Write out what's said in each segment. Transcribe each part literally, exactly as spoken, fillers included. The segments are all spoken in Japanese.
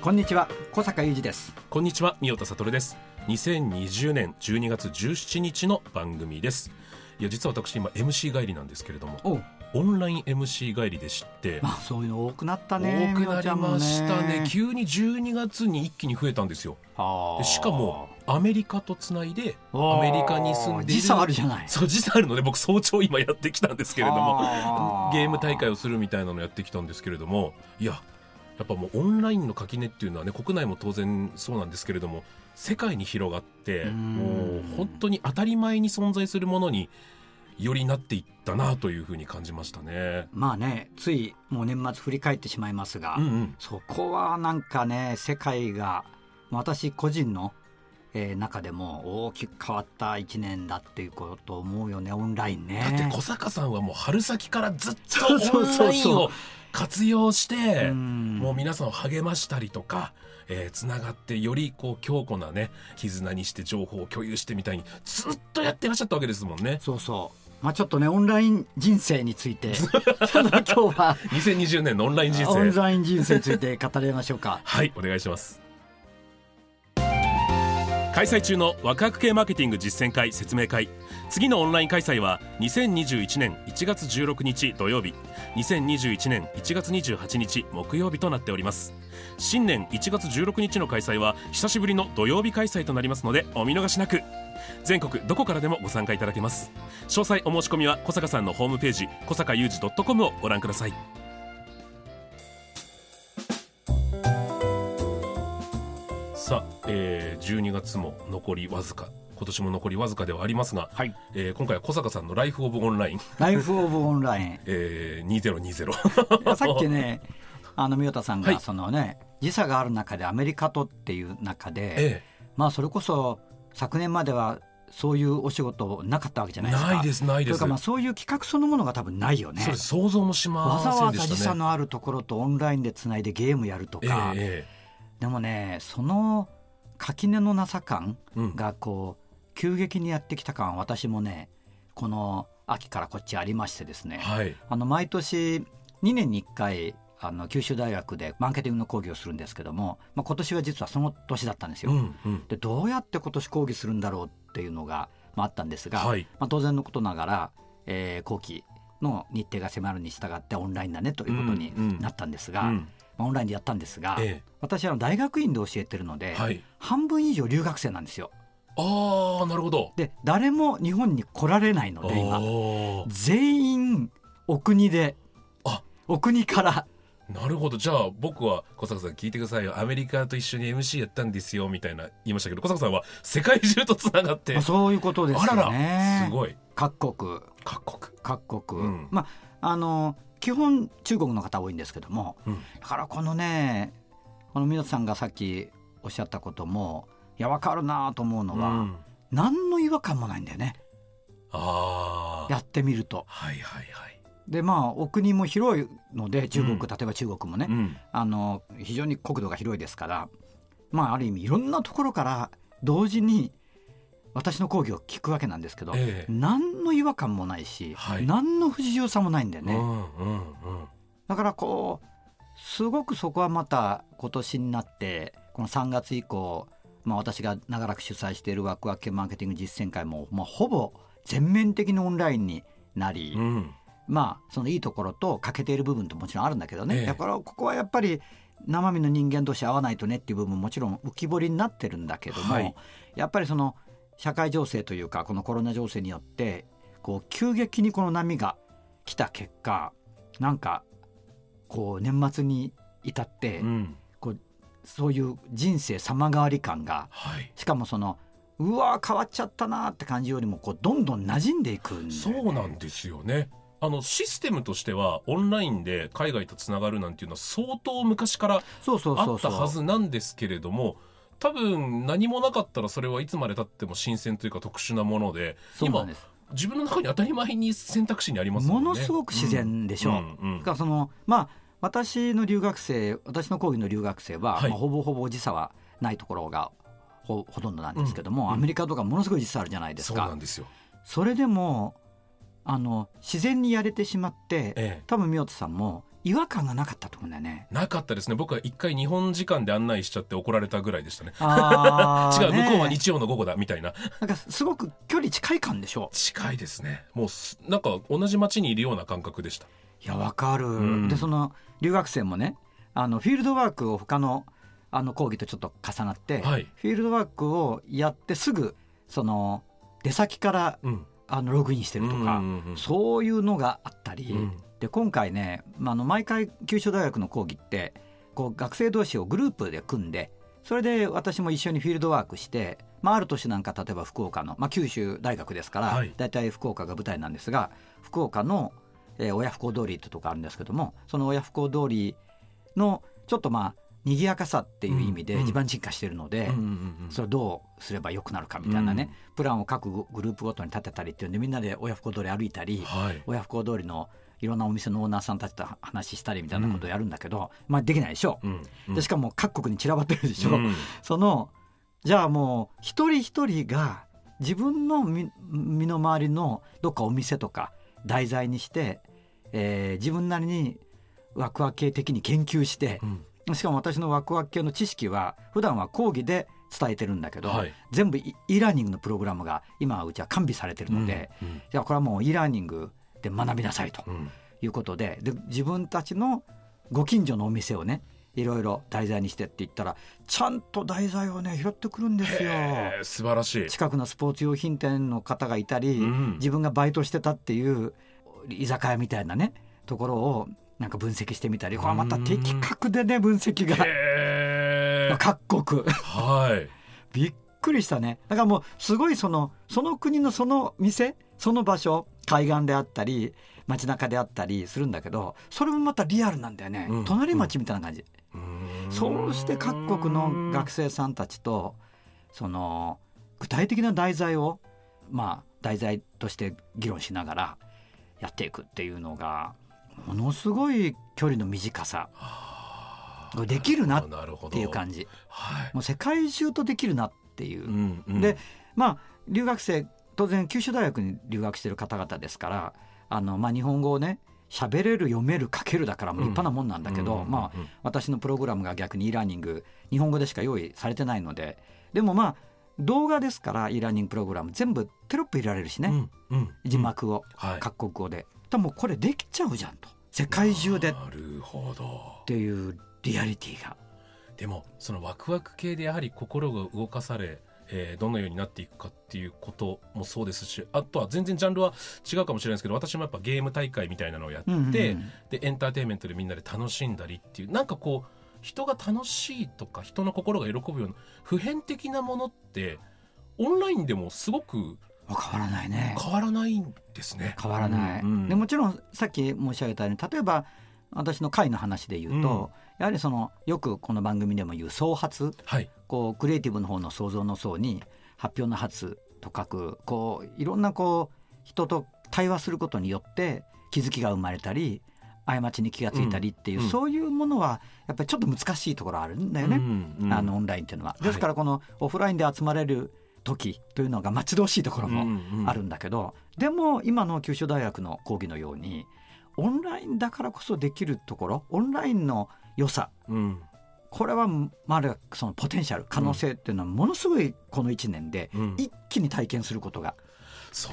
こんにちは、小坂雄二です。こんにちは、三代田悟です。にせんにじゅうねんじゅうにがつじゅうしちにちの番組です。いや、実は私今 エムシー 帰りなんですけれども、オンライン エムシー 帰りで知って、まあ、そういうの多くなったね。多くなりましたね。急にじゅうにがつに一気に増えたんですよ。あでしかもアメリカとつないで、アメリカに住んでいる時差あるじゃない。そう、時差あるので僕早朝今やってきたんですけれども、ゲーム大会をするみたいなのやってきたんですけれども、いややっぱもうオンラインの垣根っていうのはね、国内も当然そうなんですけれども、世界に広がってもう本当に当たり前に存在するものによりなっていったなというふうに感じましたね。まあね、ついもう年末振り返ってしまいますが、うんうん、そこはなんかね、世界が私個人の中でも大きく変わったいちねんだっていうことを思うよね、オンラインね。だって小坂さんはもう春先からずっとオンラインを活用してもう皆さんを励ましたりとか、えー、つながってよりこう強固なね絆にして情報を共有してみたいにずっとやってらっしゃったわけですもんね。そうそう、まあ、ちょっとねオンライン人生について今日はにせんにじゅうねんのオンライン人生オンライン人生について語りましょうか。はい、お願いします。開催中のワクワク系マーケティング実践会説明会。次のオンライン開催はにせんにじゅういちねんいちがつじゅうろくにち土曜日、にせんにじゅういちねんいちがつにじゅうはちにち木曜日となっております。新年いちがつじゅうろくにちの開催は久しぶりの土曜日開催となりますのでお見逃しなく。全国どこからでもご参加いただけます。詳細お申し込みは小坂さんのホームページ、小坂雄二 .com をご覧ください。さあ、えー、じゅうにがつも残りわずか、今年も残りわずかではありますが、はい、えー、今回は小坂さんのライフオブオンラインライフオブオンライン、えー、にせんにじゅう さっきね、あの三代田さんがその、ね、はい、時差がある中でアメリカとっていう中で、ええ、まあ、それこそ昨年まではそういうお仕事なかったわけじゃないですか。ないですないです。というか、まあそういう企画そのものが多分ないよね。それ想像もしませんでしたね。わざわざ時差のあるところとオンラインでつないでゲームやるとか、ええ、でもね、その垣根のなさ感がこう、うん、急激にやってきた感、私もねこの秋からこっちありましてですね、はい、あの毎年にねんにいっかいあの九州大学でマーケティングの講義をするんですけども、まあ、今年は実はその年だったんですよ、うんうん、でどうやって今年講義するんだろうっていうのが、まあ、あったんですが、はい、まあ、当然のことながら、えー、後期の日程が迫るに従ってオンラインだねということになったんですが、うんうん、まあ、オンラインでやったんですが、ええ、私は大学院で教えてるので、はい、半分以上留学生なんですよ。あー、なるほど。で誰も日本に来られないので今全員お国で、あ、お国から。なるほど。じゃあ僕は小坂さん聞いてくださいよ、アメリカと一緒に エムシー やったんですよみたいな言いましたけど、小坂さんは世界中とつながって、そういうことですよね。あらら、すごい。各国各国各国、うん、まあ、あの基本中国の方多いんですけども、うん、だからこのね、この三代さんがさっきおっしゃったこともいや分かるなと思うのは、うん、何の違和感もないんだよね。あ、やってみると、はいはいはい。でまあ、お国も広いので中国、うん、例えば中国もね、うん、あの非常に国土が広いですから、まあ、ある意味いろんなところから同時に私の講義を聞くわけなんですけど、ええ、何の違和感もないし、はい、何の不自由さもないんだよね、うんうんうん、だからこうすごくそこはまた今年になってこのさんがつ以降、まあ、私が長らく主催しているワクワク系マーケティング実践会も、まあ、ほぼ全面的にオンラインになり、うん、まあ、そのいいところと欠けている部分ともちろんあるんだけどね、ええ、だからここはやっぱり生身の人間同士合わないとねっていう部分ももちろん浮き彫りになってるんだけども、はい、やっぱりその社会情勢というかこのコロナ情勢によってこう急激にこの波が来た結果、なんかこう年末に至ってこうそういう人生様変わり感が、はい、しかもそのうわ変わっちゃったなって感じよりもこうどんどん馴染んでいくんで、ね、そうなんですよね。あのシステムとしてはオンラインで海外とつながるなんていうのは相当昔からあったはずなんですけれども、多分何もなかったらそれはいつまで経っても新鮮というか特殊なもので、今自分の中に当たり前に選択肢にありますもんね。ものすごく自然でしょう、うんうんうん、だからそのまあ私の留学生、私の講義の留学生は、はい、まあ、ほぼほぼ時差はないところが ほ, ほとんどなんですけども、うんうん、アメリカとかものすごい時差あるじゃないですか。そうなんですよ。それでもあの自然にやれてしまって、ええ、多分宮田さんも違和感がなかったと思うんだよね。なかったですね。僕は一回日本時間で案内しちゃって怒られたぐらいでしたね。あ違う、ね、向こうは日曜の午後だみたいな。なんかすごく距離近い感でしょ。近いですね。もうなんか同じ街にいるような感覚でした。いやわかる、うん、でその留学生もね、あのフィールドワークを他のあの講義とちょっと重なって、はい、フィールドワークをやってすぐその出先から、うん、あのログインしてるとか、うんうんうん、そういうのがあったり、うん、で今回ね、まあ、あの毎回九州大学の講義ってこう学生同士をグループで組んで、それで私も一緒にフィールドワークして、まあ、ある年なんか例えば福岡の、まあ、九州大学ですから、はい、だいたい福岡が舞台なんですが、福岡の、えー、親不孝通りってとこあるんですけども、その親不孝通りのちょっとまあ賑やかさっていう意味で地盤沈下してるので、うんうん、それをどうすれば良くなるかみたいなね、うん、プランを各グループごとに立てたりっていうんで、みんなで親不孝通り歩いたり、はい、親不孝通りのいろんなお店のオーナーさんたちと話したりみたいなことをやるんだけど、うん、まあできないでしょ、うんうん、でしかも各国に散らばってるでしょ、うん、そのじゃあもう一人一人が自分の 身, 身の回りのどっかお店とか題材にして、えー、自分なりにワクワク系的に研究して、うん、しかも私のワクワク系の知識は普段は講義で伝えてるんだけど、はい、全部 e ラーニングのプログラムが今うちは完備されてるので、うんうん、じゃあこれはもう e ラーニングで学びなさいということで、うん、で自分たちのご近所のお店をねいろいろ題材にしてって言ったら、ちゃんと題材をね拾ってくるんですよ。素晴らしい。近くのスポーツ用品店の方がいたり、うん、自分がバイトしてたっていう居酒屋みたいなねところをなんか分析してみたり、これまた的確でね分析が、えー、各国はいびっくりしたね。だからもうすごいそのその国のその店その場所、海岸であったり街中であったりするんだけど、それもまたリアルなんだよね、うん、隣町みたいな感じ、うん、そうして各国の学生さんたちとその具体的な題材をまあ題材として議論しながらやっていくっていうのがものすごい距離の短さできるなっていう感じ、はい、もう世界中とできるなっていう、うんうん、でまあ留学生当然九州大学に留学してる方々ですから、あの、まあ、日本語をね喋れる読める書けるだからもう立派なもんなんだけど、うん、まあ、私のプログラムが逆に e ラーニング日本語でしか用意されてないので、でもまあ動画ですから e ラーニングプログラム全部テロップ入れられるしね、うんうん、字幕を、はい、各国語でもうこれできちゃうじゃんと世界中で、なるほどっていうリアリティが。でもそのワクワク系でやはり心が動かされ、えー、どのようになっていくかっていうこともそうですし、あとは全然ジャンルは違うかもしれないですけど、私もやっぱゲーム大会みたいなのをやって、うんうんうん、でエンターテインメントでみんなで楽しんだりっていう、なんかこう人が楽しいとか人の心が喜ぶような普遍的なものってオンラインでもすごく変わらないね。変わらないんですね。変わらない、うんうん、でもちろんさっき申し上げたように、例えば私の会の話で言うと、うん、やはりそのよくこの番組でも言う創発、はい、こうクリエイティブの方の創造の層に発表の発と書く、こういろんなこう人と対話することによって気づきが生まれたり過ちに気がついたりっていう、うんうん、そういうものはやっぱりちょっと難しいところあるんだよね、うんうん、あのオンラインっていうのは。ですからこのオフラインで集まれる時というのが待ち遠しいところもあるんだけど、うんうん、でも今の九州大学の講義のようにオンラインだからこそできるところ、オンラインの良さ、うん、これはまるそのポテンシャル可能性っていうのはものすごいこのいちねんで一気に体験することが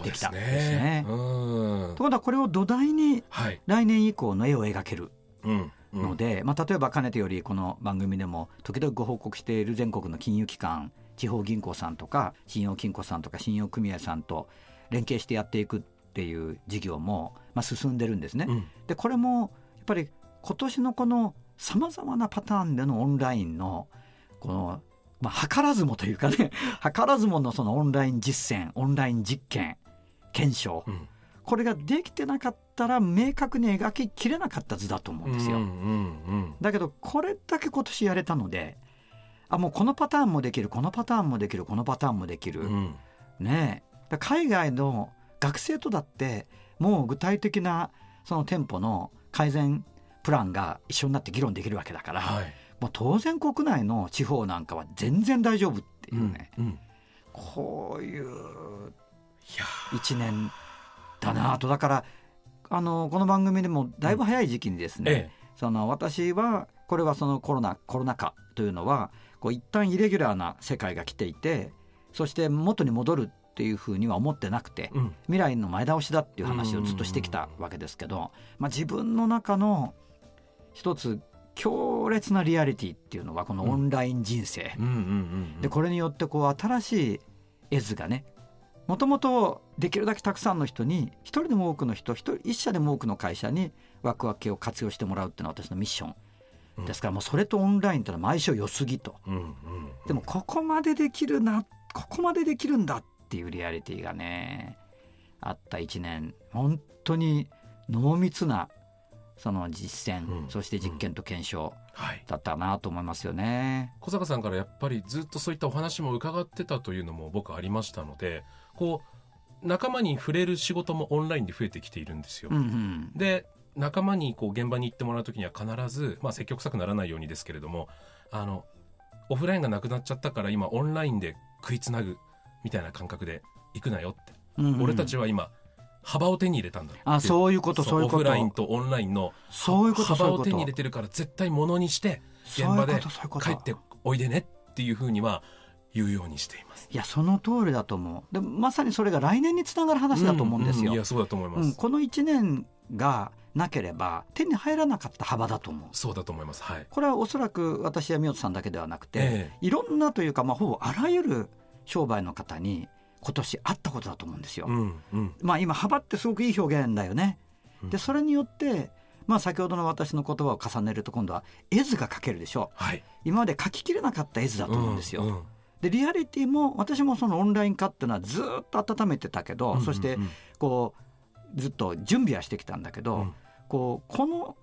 できたんですね。ということはこれを土台に来年以降の絵を描ける、はい、うんので、まあ、例えばかねてよりこの番組でも時々ご報告している全国の金融機関、地方銀行さんとか信用金庫さんとか信用組合さんと連携してやっていくっていう事業もまあ進んでるんですね、うん、でこれもやっぱり今年のこのさまざまなパターンでのオンラインのこの、まあ、図らずもというかね図らずものそのオンライン実践、オンライン実験検証、うん、これができてなかったら明確に描ききれなかった図だと思うんですよ、うんうんうん、だけどこれだけ今年やれたので、あもうこのパターンもできる、このパターンもできる、このパターンもできる、うん、ねえ、だ海外の学生とだってもう具体的なその店舗の改善プランが一緒になって議論できるわけだから、はい、もう当然国内の地方なんかは全然大丈夫っていうね、うんうん、こういういちねんだなと。だからあのこの番組でもだいぶ早い時期にですね、うんええ、その私はこれはそのコロナコロナ禍というのはこう一旦イレギュラーな世界が来ていて、そして元に戻るっていうふうには思ってなくて、うん、未来の前倒しだっていう話をずっとしてきたわけですけど、まあ、自分の中の一つ強烈なリアリティっていうのはこのオンライン人生、うんうんうんうん、でこれによってこう新しい絵図がね、もともとできるだけたくさんの人に、一人でも多くの人、一人一社でも多くの会社にワクワク系を活用してもらうっていうのは私のミッションですから、もうそれとオンラインというのは相性良すぎと、うんうんうん、でもここまでできるな、ここまでできるんだっていうリアリティがねあったいちねん、本当に濃密なその実践、うん、そして実験と検証だったなと思いますよね、はい、小坂さんからやっぱりずっとそういったお話も伺ってたというのも僕ありましたので、こう仲間に触れる仕事もオンラインで増えてきているんですよ、うんうん、で仲間にこう現場に行ってもらうときには必ず、まあ、積極臭くならないようにですけれども、あのオフラインがなくなっちゃったから今オンラインで食いつなぐみたいな感覚で行くなよって、うんうん、俺たちは今幅を手に入れたんだって、あそういうこと、そういうこと、オフラインとオンラインの幅を手に入れてるから絶対ものにして現場で帰っておいでねっていうふうには言うようにしています。いやその通りだと思う。でまさにそれが来年につながる話だと思うんですよ、うんうん、いやそうだと思います、うん、このいちねんがなければ手に入らなかった幅だと思う。そうだと思います、はい、これはおそらく私や宮本さんだけではなくて、ええ、いろんなというか、まあ、ほぼあらゆる商売の方に今年あったことだと思うんですよ、うんうん、まあ今幅ってすごくいい表現だよね、うん、でそれによって、まあ、先ほどの私の言葉を重ねると今度は絵図が描けるでしょう、はい、今まで描ききれなかった絵図だと思うんですよ、うんうん、でリアリティも私もそのオンライン化っていうのはずっと温めてたけど、うんうんうん、そしてこうずっと準備はしてきたんだけど、うん、こうこの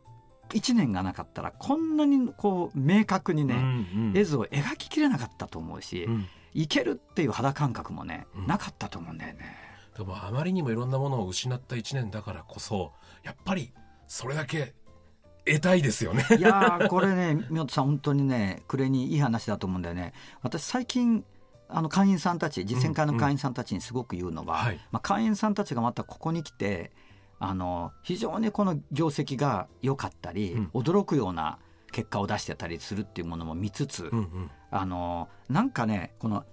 いちねんがなかったらこんなにこう明確にね、うんうん、絵図を描ききれなかったと思うし、うんいけるっていう肌感覚もね、うん、なかったと思うんだよね。でもあまりにもいろんなものを失ったいちねんだからこそやっぱりそれだけ得たいですよね。いやこれね宮本さん本当にね暮れにいい話だと思うんだよね。私最近あの会員さんたち実践会の会員さんたちにすごく言うのは、うんうんはいまあ、会員さんたちがまたここに来てあの非常にこの業績が良かったり、うん、驚くような結果を出してたりするっていうものも見つつ、うんうん、あのなんかねこの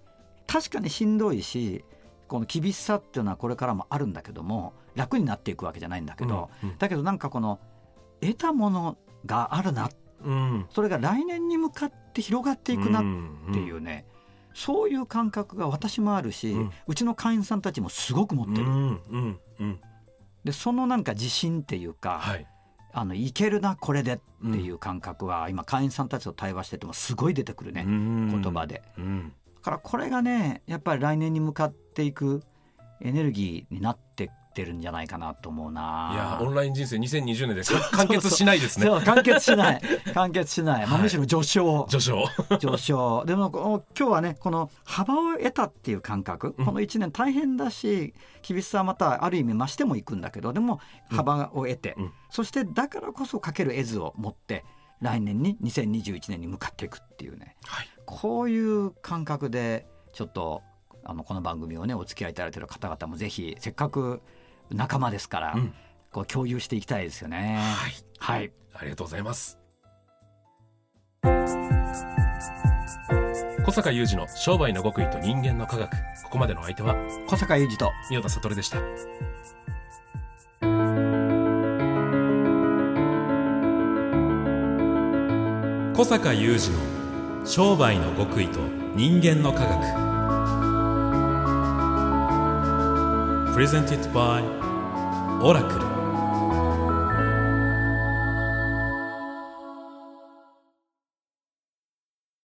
確かにしんどいしこの厳しさっていうのはこれからもあるんだけども楽になっていくわけじゃないんだけど、うんうん、だけどなんかこの得たものがあるな、うん、それが来年に向かって広がっていくなっていうね、うんうん、そういう感覚が私もあるし、うん、うちの会員さんたちもすごく持ってる、うんうんうん、でそのなんか自信っていうか、はいあのいけるなこれでっていう感覚は、うん、今会員さんたちと対話しててもすごい出てくるね言葉で、うん、だからこれがねやっぱり来年に向かっていくエネルギーになってってるんじゃないかなと思うな。いやオンライン人生にせんにじゅうねんで完結しないですね。そうそうそう完結しない完結しない、まあ、むしろ序章序章序章でも今日はねこの幅を得たっていう感覚、うん、このいちねん大変だし厳しさはまたある意味増してもいくんだけどでも幅を得て、うんうん、そしてだからこそ描ける絵図を持って来年ににせんにじゅういちねんに向かっていくっていうね、はい、こういう感覚でちょっとあのこの番組をねお付き合いいただいている方々もぜひせっかく仲間ですから、うん、こう共有していきたいですよね。はい、はい、ありがとうございます。小坂雄二の商売の極意と人間の科学、ここまでの相手は小坂雄二と三代田悟でした。小坂雄二の商売の極意と人間の科学Presented by Oracle